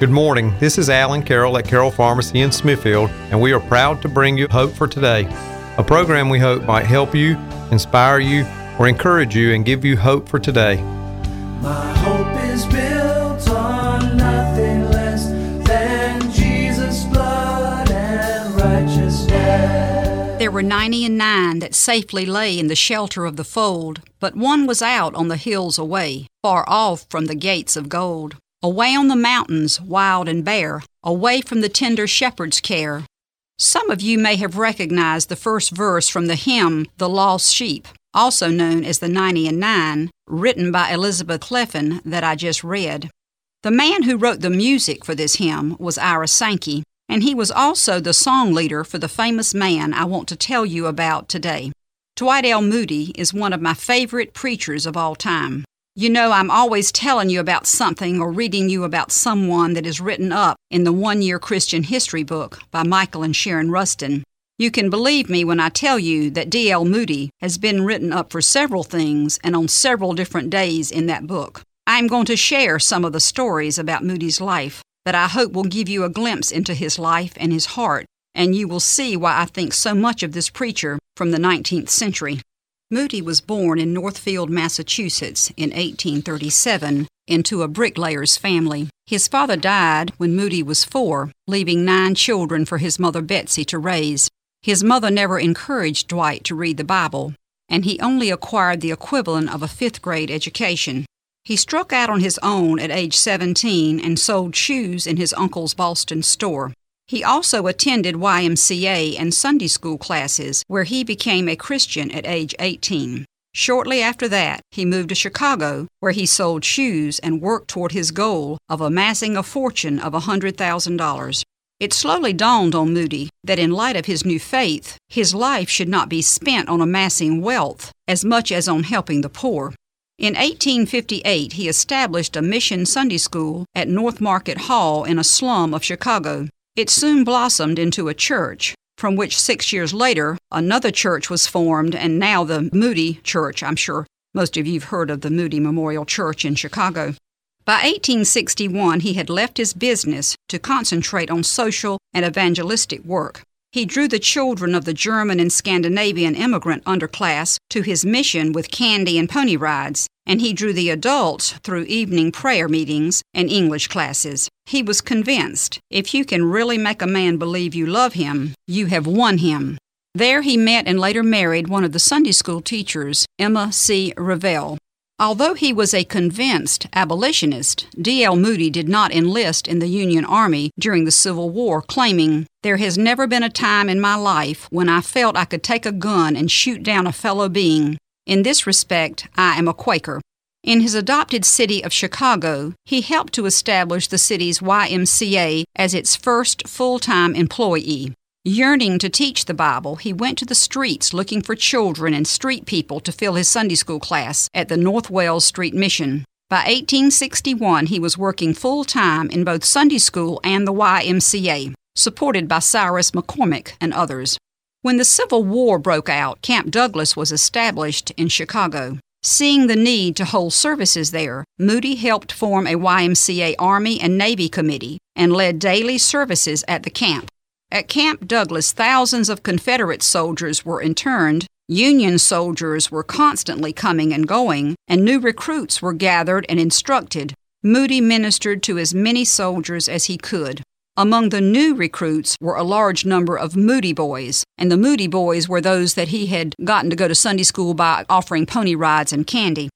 Good morning, this is Alan Carroll at Carroll Pharmacy in Smithfield, and we are proud to bring you Hope for Today, a program we hope might help you, inspire you, or encourage you and give you hope for today. My hope is built on nothing less than Jesus' blood and righteousness. There were 99 that safely lay in the shelter of the fold, but one was out on the hills away, far off from the gates of gold. Away on the mountains, wild and bare, away from the tender shepherd's care. Some of you may have recognized the first verse from the hymn, The Lost Sheep, also known as The 99, written by Elizabeth Clephane that I just read. The man who wrote the music for this hymn was Ira Sankey, and he was also the song leader for the famous man I want to tell you about today. Dwight L. Moody is one of my favorite preachers of all time. You know, I'm always telling you about something or reading you about someone that is written up in the One Year Christian History book by Michael and Sharon Rustin. You can believe me when I tell you that D.L. Moody has been written up for several things and on several different days in that book. I'm going to share some of the stories about Moody's life that I hope will give you a glimpse into his life and his heart, and you will see why I think so much of this preacher from the 19th century. Moody was born in Northfield, Massachusetts in 1837 into a bricklayer's family. His father died when Moody was 4, leaving 9 children for his mother Betsy to raise. His mother never encouraged Dwight to read the Bible, and he only acquired the equivalent of a 5th grade education. He struck out on his own at age 17 and sold shoes in his uncle's Boston store. He also attended YMCA and Sunday school classes, where he became a Christian at age 18. Shortly after that, he moved to Chicago, where he sold shoes and worked toward his goal of amassing a fortune of $100,000. It slowly dawned on Moody that in light of his new faith, his life should not be spent on amassing wealth as much as on helping the poor. In 1858, he established a mission Sunday school at North Market Hall in a slum of Chicago. It soon blossomed into a church, from which 6 years later, another church was formed, and now the Moody Church. I'm sure most of you've heard of the Moody Memorial Church in Chicago. By 1861, he had left his business to concentrate on social and evangelistic work. He drew the children of the German and Scandinavian immigrant underclass to his mission with candy and pony rides, and he drew the adults through evening prayer meetings and English classes. He was convinced, if you can really make a man believe you love him, you have won him. There he met and later married one of the Sunday school teachers, Emma C. Revell. Although he was a convinced abolitionist, D.L. Moody did not enlist in the Union Army during the Civil War, claiming, "There has never been a time in my life when I felt I could take a gun and shoot down a fellow being. In this respect, I am a Quaker." In his adopted city of Chicago, he helped to establish the city's YMCA as its first full-time employee. Yearning to teach the Bible, he went to the streets looking for children and street people to fill his Sunday school class at the North Wall Street Mission. By 1861, he was working full-time in both Sunday school and the YMCA, supported by Cyrus McCormick and others. When the Civil War broke out, Camp Douglas was established in Chicago. Seeing the need to hold services there, Moody helped form a YMCA Army and Navy committee and led daily services at the camp. At Camp Douglas, thousands of Confederate soldiers were interned, Union soldiers were constantly coming and going, and new recruits were gathered and instructed. Moody ministered to as many soldiers as he could. Among the new recruits were a large number of Moody boys, and the Moody boys were those that he had gotten to go to Sunday school by offering pony rides and candy.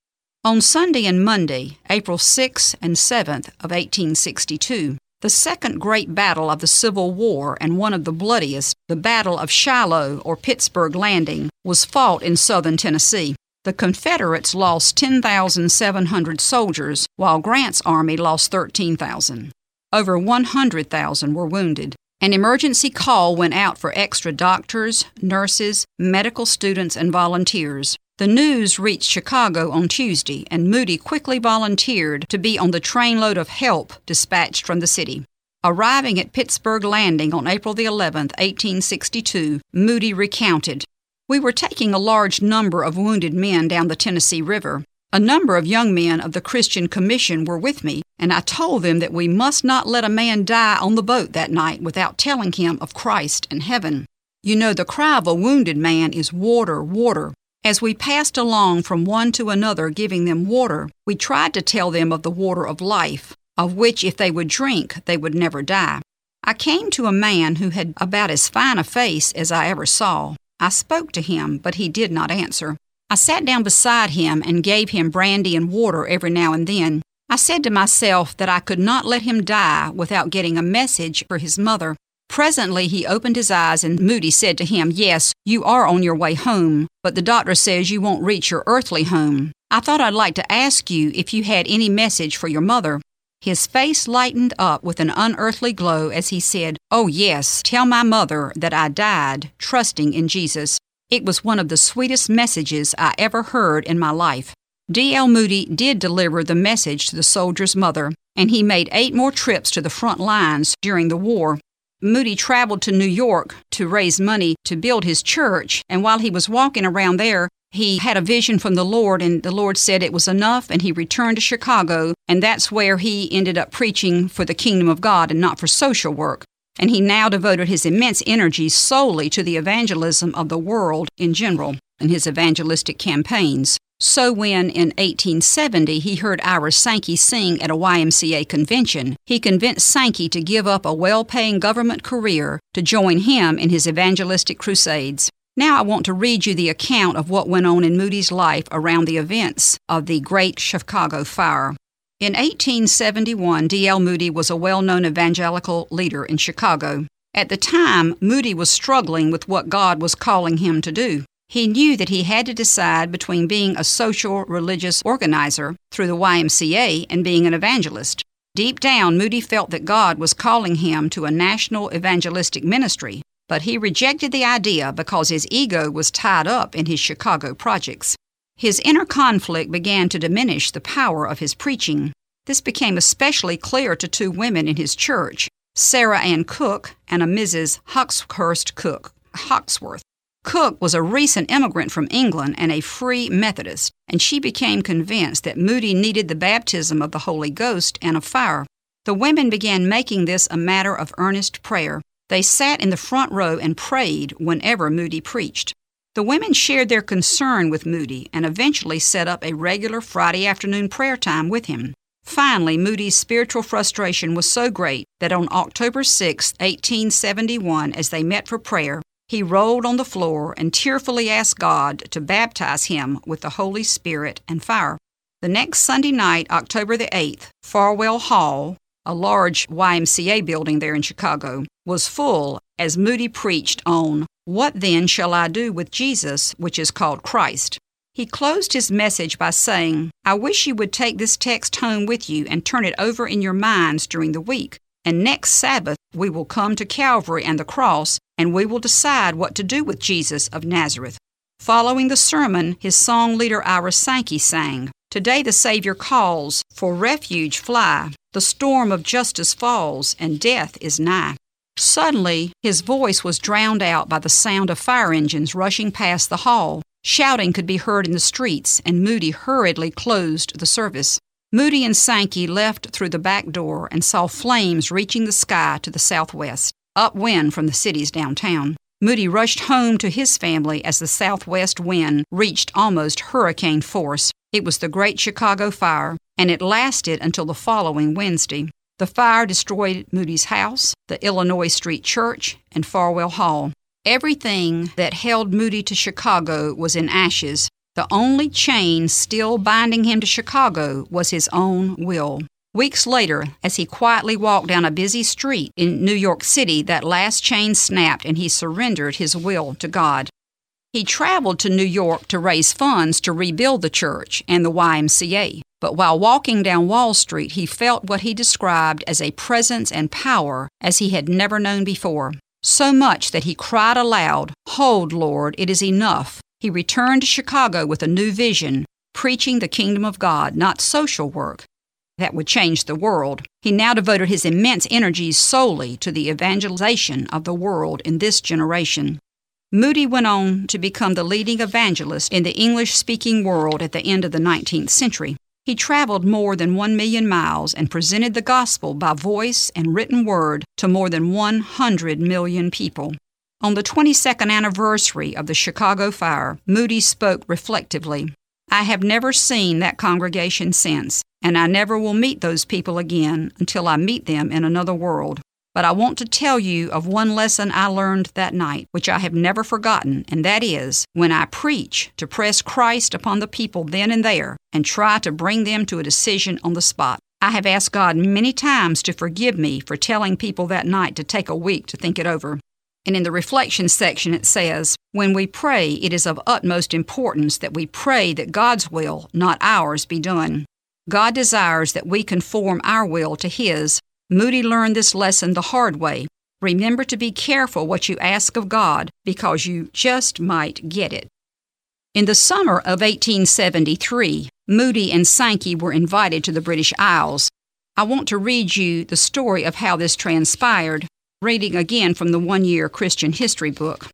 On Sunday and Monday, April 6th and 7th of 1862, the second great battle of the Civil War and one of the bloodiest, the Battle of Shiloh or Pittsburgh Landing, was fought in southern Tennessee. The Confederates lost 10,700 soldiers, while Grant's army lost 13,000. Over 100,000 were wounded. An emergency call went out for extra doctors, nurses, medical students, and volunteers. The news reached Chicago on Tuesday, and Moody quickly volunteered to be on the trainload of help dispatched from the city. Arriving at Pittsburgh Landing on April the 11th, 1862, Moody recounted, "We were taking a large number of wounded men down the Tennessee River. A number of young men of the Christian Commission were with me, and I told them that we must not let a man die on the boat that night without telling him of Christ and heaven. You know, the cry of a wounded man is water, water. As we passed along from one to another giving them water, we tried to tell them of the water of life, of which if they would drink, they would never die. I came to a man who had about as fine a face as I ever saw. I spoke to him, but he did not answer. I sat down beside him and gave him brandy and water every now and then. I said to myself that I could not let him die without getting a message for his mother. Presently he opened his eyes, and Moody said to him, "Yes, you are on your way home, but the doctor says you won't reach your earthly home. I thought I'd like to ask you if you had any message for your mother." His face lightened up with an unearthly glow as he said, "Oh yes, tell my mother that I died, trusting in Jesus." It was one of the sweetest messages I ever heard in my life. D. L. Moody did deliver the message to the soldier's mother, and he made 8 more trips to the front lines during the war. Moody traveled to New York to raise money to build his church, and while he was walking around there, he had a vision from the Lord, and the Lord said it was enough, and he returned to Chicago, and that's where he ended up preaching for the kingdom of God and not for social work. And he now devoted his immense energy solely to the evangelism of the world in general in his evangelistic campaigns. So when, in 1870, he heard Ira Sankey sing at a YMCA convention, he convinced Sankey to give up a well-paying government career to join him in his evangelistic crusades. Now I want to read you the account of what went on in Moody's life around the events of the Great Chicago Fire. In 1871, D.L. Moody was a well-known evangelical leader in Chicago. At the time, Moody was struggling with what God was calling him to do. He knew that he had to decide between being a social religious organizer through the YMCA and being an evangelist. Deep down, Moody felt that God was calling him to a national evangelistic ministry, but he rejected the idea because his ego was tied up in his Chicago projects. His inner conflict began to diminish the power of his preaching. This became especially clear to 2 women in his church, Sarah Ann Cook and a Mrs. Hawksworth. Cook was a recent immigrant from England and a free Methodist, and she became convinced that Moody needed the baptism of the Holy Ghost and of fire. The women began making this a matter of earnest prayer. They sat in the front row and prayed whenever Moody preached. The women shared their concern with Moody and eventually set up a regular Friday afternoon prayer time with him. Finally, Moody's spiritual frustration was so great that on October 6, 1871, as they met for prayer, he rolled on the floor and tearfully asked God to baptize him with the Holy Spirit and fire. The next Sunday night, October the 8th, Farwell Hall, a large YMCA building there in Chicago, was full as Moody preached on "What Then Shall I Do with Jesus, which is called Christ." He closed his message by saying, "I wish you would take this text home with you and turn it over in your minds during the week. And next Sabbath, we will come to Calvary and the cross, and we will decide what to do with Jesus of Nazareth." Following the sermon, his song leader Ira Sankey sang, "Today the Savior calls, for refuge fly, the storm of justice falls, and death is nigh." Suddenly, his voice was drowned out by the sound of fire engines rushing past the hall. Shouting could be heard in the streets, and Moody hurriedly closed the service. Moody and Sankey left through the back door and saw flames reaching the sky to the southwest, upwind from the city's downtown. Moody rushed home to his family as the southwest wind reached almost hurricane force. It was the Great Chicago Fire, and it lasted until the following Wednesday. The fire destroyed Moody's house, the Illinois Street Church, and Farwell Hall. Everything that held Moody to Chicago was in ashes. The only chain still binding him to Chicago was his own will. Weeks later, as he quietly walked down a busy street in New York City, that last chain snapped and he surrendered his will to God. He traveled to New York to raise funds to rebuild the church and the YMCA, but while walking down Wall Street, he felt what he described as a presence and power as he had never known before, so much that he cried aloud, "Hold, Lord, it is enough." He returned to Chicago with a new vision, preaching the kingdom of God, not social work that would change the world. He now devoted his immense energies solely to the evangelization of the world in this generation. Moody went on to become the leading evangelist in the English-speaking world at the end of the 19th century. He traveled more than 1 million miles and presented the gospel by voice and written word to more than 100 million people. On the 22nd anniversary of the Chicago Fire, Moody spoke reflectively, "I have never seen that congregation since, and I never will meet those people again until I meet them in another world. But I want to tell you of one lesson I learned that night, which I have never forgotten, and that is, when I preach, to press Christ upon the people then and there, and try to bring them to a decision on the spot. I have asked God many times to forgive me for telling people that night to take a week to think it over." And in the reflection section it says, "When we pray, it is of utmost importance that we pray that God's will, not ours, be done. God desires that we conform our will to His. Moody learned this lesson the hard way. Remember to be careful what you ask of God, because you just might get it." In the summer of 1873, Moody and Sankey were invited to the British Isles. I want to read you the story of how this transpired, reading again from the One Year Christian History book.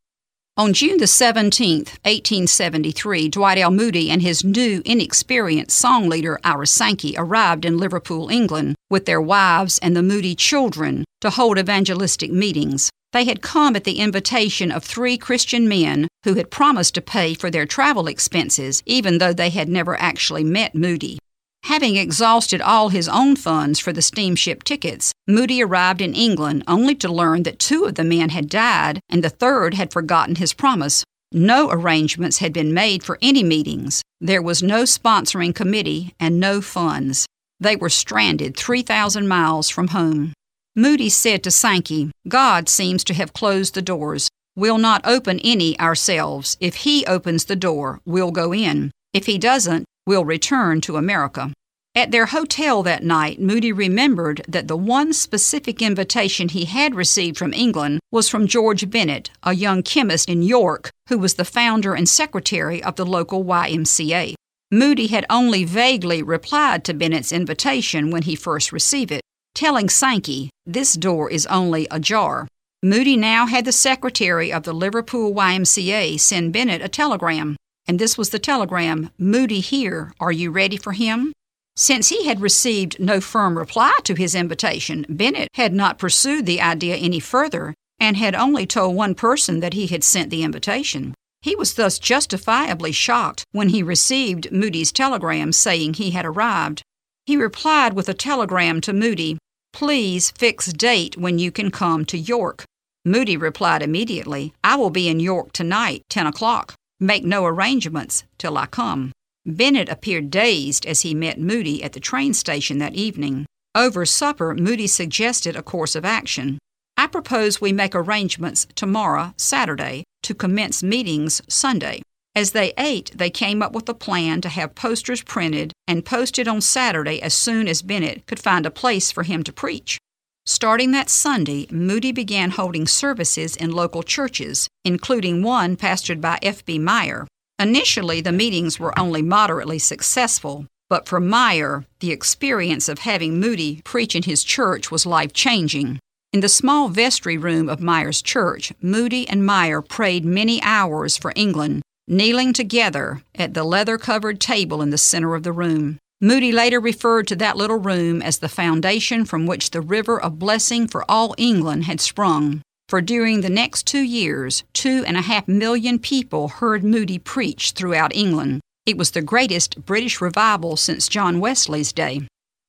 On June the 17th, 1873, Dwight L. Moody and his new, inexperienced song leader, Ira Sankey, arrived in Liverpool, England, with their wives and the Moody children to hold evangelistic meetings. They had come at the invitation of 3 Christian men who had promised to pay for their travel expenses, even though they had never actually met Moody. Having exhausted all his own funds for the steamship tickets, Moody arrived in England only to learn that 2 of the men had died and the 3rd had forgotten his promise. No arrangements had been made for any meetings. There was no sponsoring committee and no funds. They were stranded 3,000 miles from home. Moody said to Sankey, "God seems to have closed the doors. We'll not open any ourselves. If He opens the door, we'll go in. If He doesn't, we'll return to America." At their hotel that night, Moody remembered that the one specific invitation he had received from England was from George Bennett, a young chemist in York who was the founder and secretary of the local YMCA. Moody had only vaguely replied to Bennett's invitation when he first received it, telling Sankey, "This door is only ajar." Moody now had the secretary of the Liverpool YMCA send Bennett a telegram, and this was the telegram, "Moody here, are you ready for him?" Since he had received no firm reply to his invitation, Bennett had not pursued the idea any further and had only told one person that he had sent the invitation. He was thus justifiably shocked when he received Moody's telegram saying he had arrived. He replied with a telegram to Moody, "Please fix date when you can come to York." Moody replied immediately, "I will be in York tonight, 10 o'clock. Make no arrangements till I come." Bennett appeared dazed as he met Moody at the train station that evening. Over supper, Moody suggested a course of action. "I propose we make arrangements tomorrow, Saturday, to commence meetings Sunday." As they ate, they came up with a plan to have posters printed and posted on Saturday as soon as Bennett could find a place for him to preach. Starting that Sunday, Moody began holding services in local churches, including one pastored by F. B. Meyer. Initially, the meetings were only moderately successful, but for Meyer, the experience of having Moody preach in his church was life-changing. In the small vestry room of Meyer's church, Moody and Meyer prayed many hours for England, kneeling together at the leather-covered table in the center of the room. Moody later referred to that little room as the foundation from which the river of blessing for all England had sprung. For during the next 2 years, 2.5 million people heard Moody preach throughout England. It was the greatest British revival since John Wesley's day.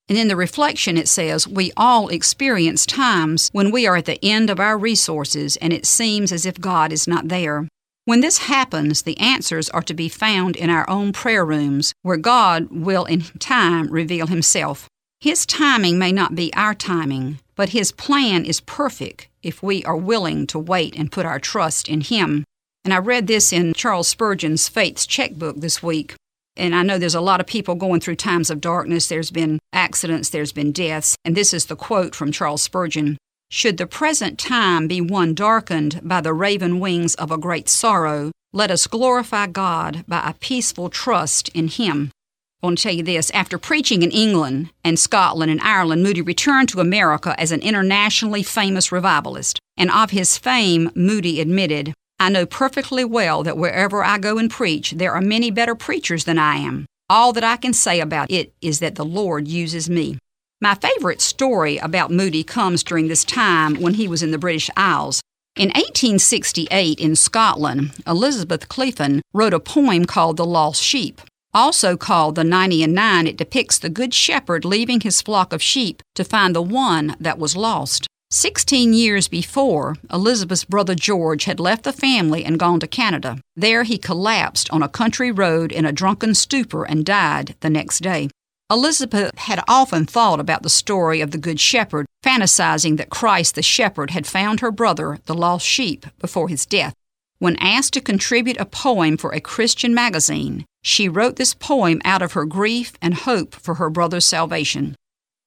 And in the reflection it says, "We all experience times when we are at the end of our resources and it seems as if God is not there. When this happens, the answers are to be found in our own prayer rooms, where God will in time reveal Himself. His timing may not be our timing, but His plan is perfect if we are willing to wait and put our trust in Him." And I read this in Charles Spurgeon's Faith's Checkbook this week. And I know there's a lot of people going through times of darkness. There's been accidents, there's been deaths. And this is the quote from Charles Spurgeon. "Should the present time be one darkened by the raven wings of a great sorrow, let us glorify God by a peaceful trust in Him." I want to tell you this. After preaching in England and Scotland and Ireland, Moody returned to America as an internationally famous revivalist. And of his fame, Moody admitted, I know perfectly well that wherever I go and preach, there are many better preachers than I am. All that I can say about it is that the Lord uses me. My favorite story about Moody comes during this time when he was in the British Isles. In 1868 in Scotland, Elizabeth Clephane wrote a poem called The Lost Sheep. Also called The 99, it depicts the good shepherd leaving his flock of sheep to find the one that was lost. 16 years before, Elizabeth's brother George had left the family and gone to Canada. There he collapsed on a country road in a drunken stupor and died the next day. Elizabeth had often thought about the story of the Good Shepherd, fantasizing that Christ the Shepherd had found her brother, the lost sheep, before his death. When asked to contribute a poem for a Christian magazine, she wrote this poem out of her grief and hope for her brother's salvation.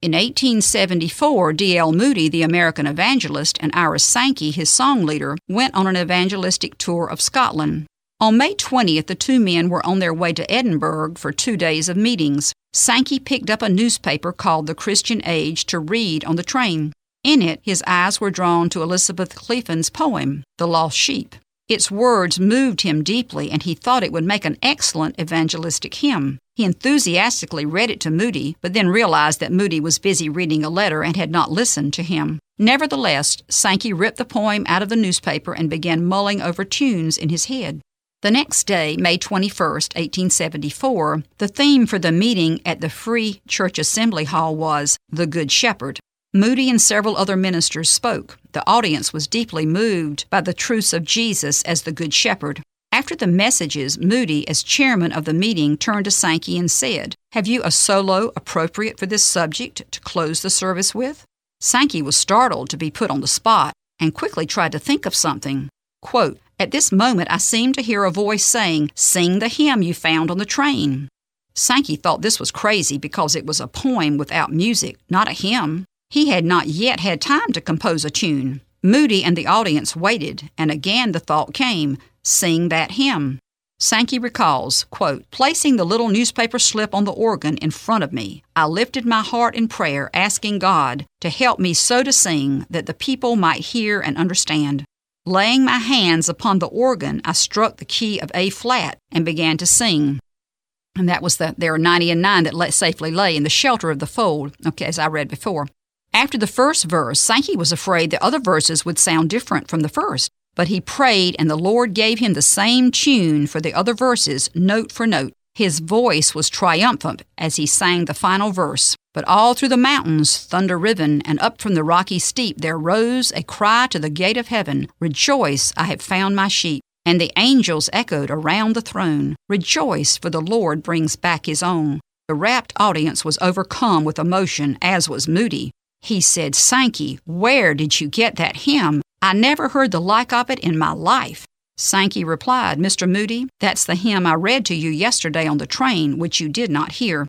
In 1874, D. L. Moody, the American evangelist, and Ira Sankey, his song leader, went on an evangelistic tour of Scotland. On May 20th, the two men were on their way to Edinburgh for 2 days of meetings. Sankey picked up a newspaper called The Christian Age to read on the train. In it, his eyes were drawn to Elizabeth Clephane's poem, The Lost Sheep. Its words moved him deeply, and he thought it would make an excellent evangelistic hymn. He enthusiastically read it to Moody, but then realized that Moody was busy reading a letter and had not listened to him. Nevertheless, Sankey ripped the poem out of the newspaper and began mulling over tunes in his head. The next day, May 21, 1874, the theme for the meeting at the Free Church Assembly Hall was The Good Shepherd. Moody and several other ministers spoke. The audience was deeply moved by the truths of Jesus as the Good Shepherd. After the messages, Moody, as chairman of the meeting, turned to Sankey and said, "Have you a solo appropriate for this subject to close the service with?" Sankey was startled to be put on the spot and quickly tried to think of something. Quote, "At this moment I seemed to hear a voice saying, 'Sing the hymn you found on the train.'" Sankey thought this was crazy because it was a poem without music, not a hymn. He had not yet had time to compose a tune. Moody and the audience waited, and again the thought came, "Sing that hymn." Sankey recalls, quote, "Placing the little newspaper slip on the organ in front of me, I lifted my heart in prayer, asking God to help me so to sing that the people might hear and understand. Laying my hands upon the organ, I struck the key of A flat and began to sing." And that was there are 99 that safely lay in the shelter of the fold, okay, as I read before. After the first verse, Sankey was afraid that other verses would sound different from the first. But he prayed, and the Lord gave him the same tune for the other verses, note for note. His voice was triumphant as he sang the final verse. "But all through the mountains, thunder-riven, and up from the rocky steep, there rose a cry to the gate of heaven, 'Rejoice, I have found my sheep.' And the angels echoed around the throne, 'Rejoice, for the Lord brings back his own.'" The rapt audience was overcome with emotion, as was Moody. He said, "Sankey, where did you get that hymn? I never heard the like of it in my life." Sankey replied, "Mr. Moody, that's the hymn I read to you yesterday on the train, which you did not hear."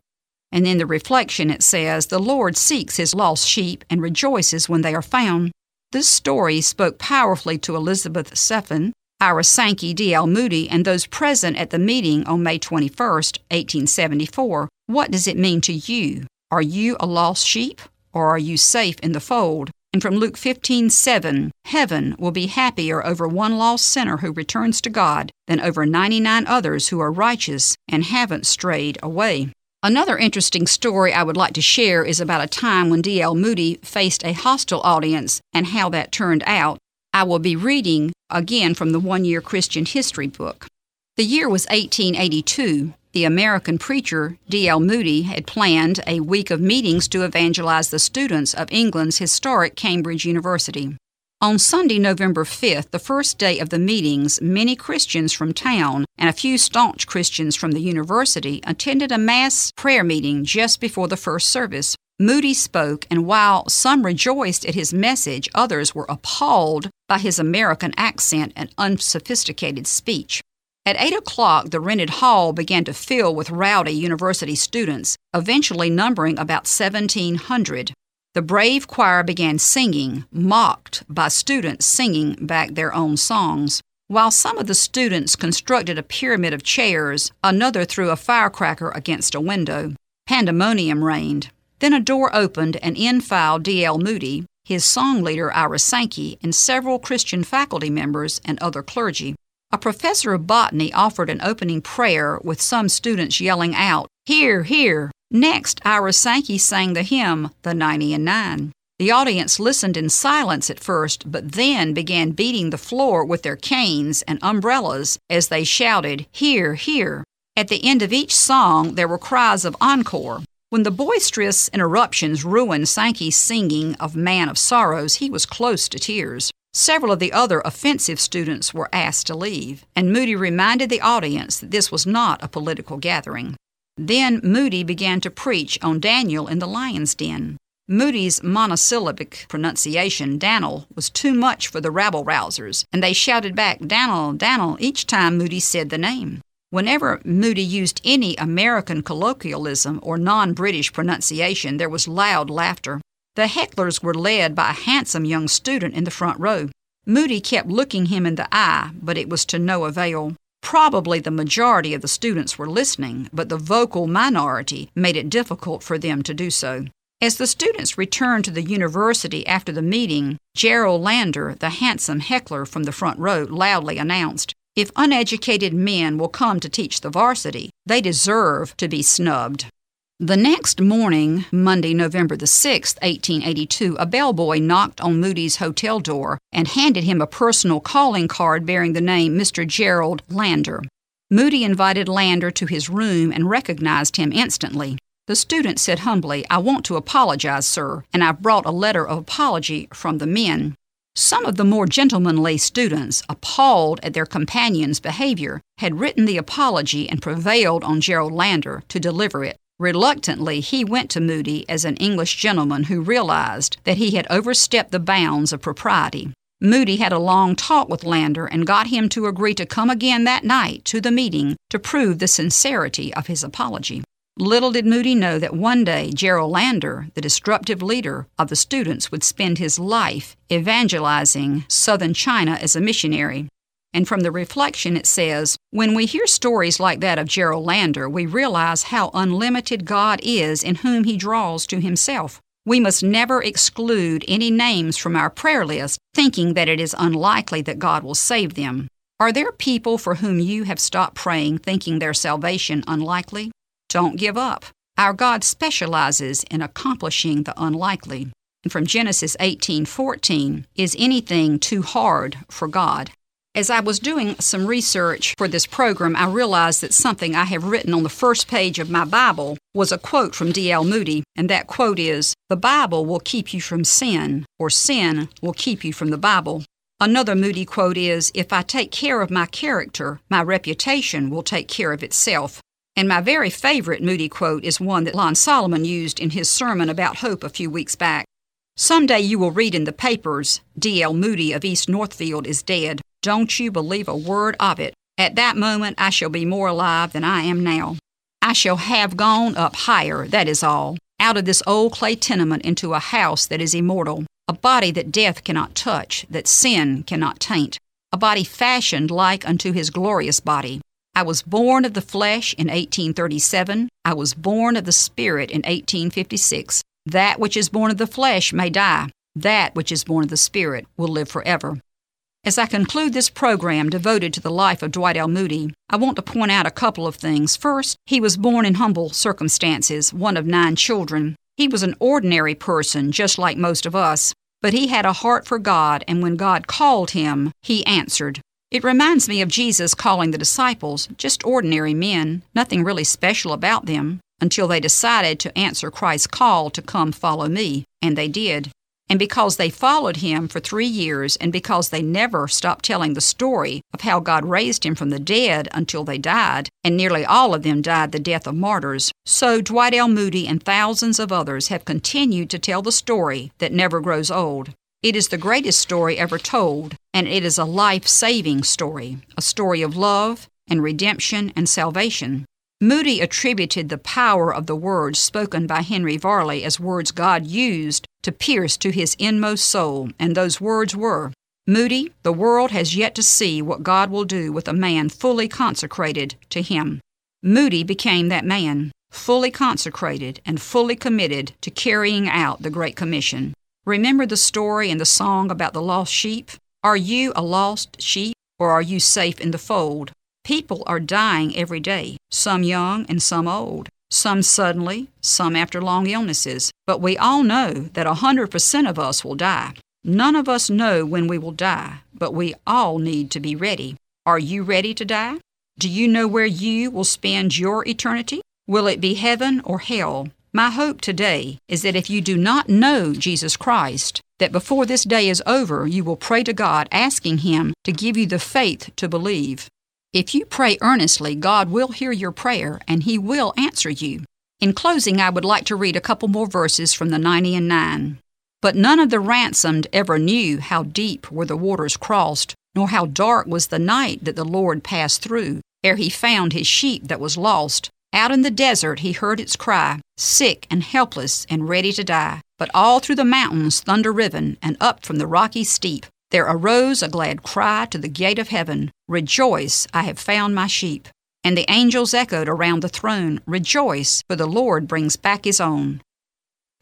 And in the reflection it says, "The Lord seeks his lost sheep and rejoices when they are found." This story spoke powerfully to Elizabeth Clephane, Ira Sankey, D. L. Moody, and those present at the meeting on May 21, 1874. What does it mean to you? Are you a lost sheep, or are you safe in the fold? And from Luke 15:7, "Heaven will be happier over one lost sinner who returns to God than over 99 others who are righteous and haven't strayed away." Another interesting story I would like to share is about a time when D. L. Moody faced a hostile audience and how that turned out. I will be reading again from the One Year Christian History book. The year was 1882. The American preacher D. L. Moody had planned a week of meetings to evangelize the students of England's historic Cambridge University. On Sunday, November 5th, the first day of the meetings, many Christians from town and a few staunch Christians from the university attended a mass prayer meeting just before the first service. Moody spoke, and while some rejoiced at his message, others were appalled by his American accent and unsophisticated speech. At 8 o'clock, the rented hall began to fill with rowdy university students, eventually numbering about 1,700. The brave choir began singing, mocked by students singing back their own songs. While some of the students constructed a pyramid of chairs, another threw a firecracker against a window. Pandemonium reigned. Then a door opened and in filed D. L. Moody, his song leader Ira Sankey, and several Christian faculty members and other clergy. A professor of botany offered an opening prayer with some students yelling out, "Hear, hear!" Next, Ira Sankey sang the hymn, The 99. The audience listened in silence at first, but then began beating the floor with their canes and umbrellas as they shouted, "Hear, hear!" At the end of each song, there were cries of encore. When the boisterous interruptions ruined Sankey's singing of Man of Sorrows, he was close to tears. Several of the other offensive students were asked to leave, and Moody reminded the audience that this was not a political gathering. Then Moody began to preach on Daniel in the lion's den. Moody's monosyllabic pronunciation, Dan'l, was too much for the rabble-rousers, and they shouted back, "Dan'l, Dan'l," each time Moody said the name. Whenever Moody used any American colloquialism or non-British pronunciation, there was loud laughter. The hecklers were led by a handsome young student in the front row. Moody kept looking him in the eye, but it was to no avail. Probably the majority of the students were listening, but the vocal minority made it difficult for them to do so. As the students returned to the university after the meeting, Gerald Lander, the handsome heckler from the front row, loudly announced, "If uneducated men will come to teach the varsity, they deserve to be snubbed." The next morning, Monday, November the 6th, 1882, a bellboy knocked on Moody's hotel door and handed him a personal calling card bearing the name Mr. Gerald Lander. Moody invited Lander to his room and recognized him instantly. The student said humbly, "I want to apologize, sir, and I've brought a letter of apology from the men." Some of the more gentlemanly students, appalled at their companion's behavior, had written the apology and prevailed on Gerald Lander to deliver it. Reluctantly, he went to Moody as an English gentleman who realized that he had overstepped the bounds of propriety. Moody had a long talk with Lander and got him to agree to come again that night to the meeting to prove the sincerity of his apology. Little did Moody know that one day Gerald Lander, the disruptive leader of the students, would spend his life evangelizing southern China as a missionary. And from the reflection it says, "When we hear stories like that of Gerald Lander, we realize how unlimited God is in whom he draws to himself. We must never exclude any names from our prayer list, thinking that it is unlikely that God will save them." Are there people for whom you have stopped praying, thinking their salvation unlikely? Don't give up. Our God specializes in accomplishing the unlikely. And from Genesis 18:14, "Is anything too hard for God?" As I was doing some research for this program, I realized that something I have written on the first page of my Bible was a quote from D.L. Moody, and that quote is, "The Bible will keep you from sin, or sin will keep you from the Bible." Another Moody quote is, "If I take care of my character, my reputation will take care of itself." And my very favorite Moody quote is one that Lon Solomon used in his sermon about hope a few weeks back. "Someday you will read in the papers, D.L. Moody of East Northfield is dead. Don't you believe a word of it. At that moment I shall be more alive than I am now. I shall have gone up higher, that is all, out of this old clay tenement into a house that is immortal, a body that death cannot touch, that sin cannot taint, a body fashioned like unto his glorious body. I was born of the flesh in 1837. I was born of the spirit in 1856. That which is born of the flesh may die. That which is born of the spirit will live forever." As I conclude this program devoted to the life of Dwight L. Moody, I want to point out a couple of things. First, he was born in humble circumstances, one of 9 children. He was an ordinary person, just like most of us, but he had a heart for God, and when God called him, he answered. It reminds me of Jesus calling the disciples, just ordinary men, nothing really special about them, until they decided to answer Christ's call to come follow me, and they did. And because they followed him for 3 years, and because they never stopped telling the story of how God raised him from the dead until they died, and nearly all of them died the death of martyrs, so Dwight L. Moody and thousands of others have continued to tell the story that never grows old. It is the greatest story ever told, and it is a life-saving story, a story of love and redemption and salvation. Moody attributed the power of the words spoken by Henry Varley as words God used to pierce to his inmost soul, and those words were, "Moody, the world has yet to see what God will do with a man fully consecrated to him." Moody became that man, fully consecrated and fully committed to carrying out the Great Commission. Remember the story and the song about the lost sheep? Are you a lost sheep, or are you safe in the fold? People are dying every day, some young and some old, some suddenly, some after long illnesses. But we all know that 100% of us will die. None of us know when we will die, but we all need to be ready. Are you ready to die? Do you know where you will spend your eternity? Will it be heaven or hell? My hope today is that if you do not know Jesus Christ, that before this day is over, you will pray to God, asking Him to give you the faith to believe. If you pray earnestly, God will hear your prayer, and He will answer you. In closing, I would like to read a couple more verses from the 99. But none of the ransomed ever knew how deep were the waters crossed, nor how dark was the night that the Lord passed through, ere He found His sheep that was lost. Out in the desert He heard its cry, sick and helpless and ready to die. But all through the mountains thunder-riven and up from the rocky steep, there arose a glad cry to the gate of heaven, Rejoice, I have found my sheep. And the angels echoed around the throne, Rejoice, for the Lord brings back His own.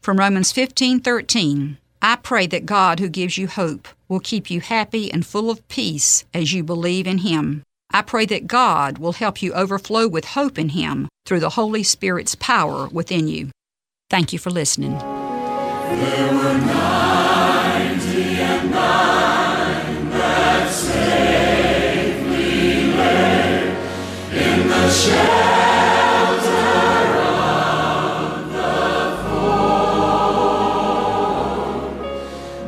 From Romans 15:13, I pray that God who gives you hope will keep you happy and full of peace as you believe in Him. I pray that God will help you overflow with hope in Him through the Holy Spirit's power within you. Thank you for listening. There were 99 that safely lay in the shelter of the fold,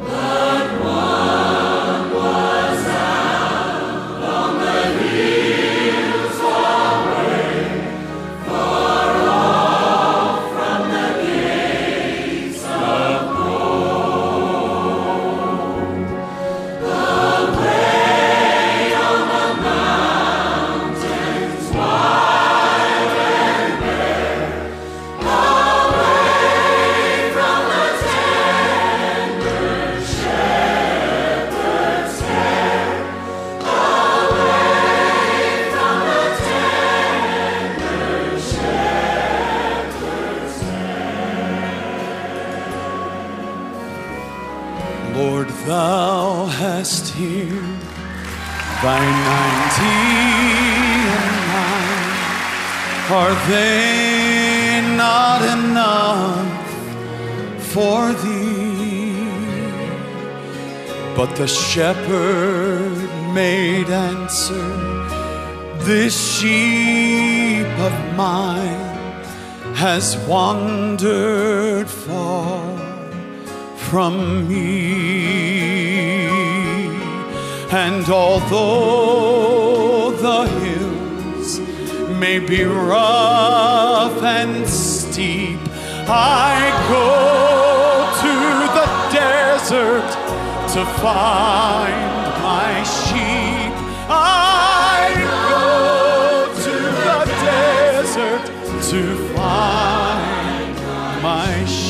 but one was out on the hills away, far off from the gates of Lord, Thou hast here Thy 99. Are they not enough for Thee? But the shepherd made answer, This sheep of mine has wandered far from me, and although the hills may be rough and steep, I go to the desert to find my sheep. I go to the desert to find my sheep.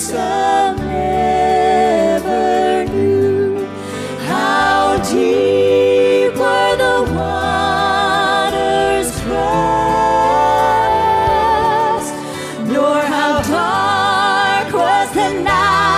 Some never knew how deep were the waters crossed, nor how dark was the night.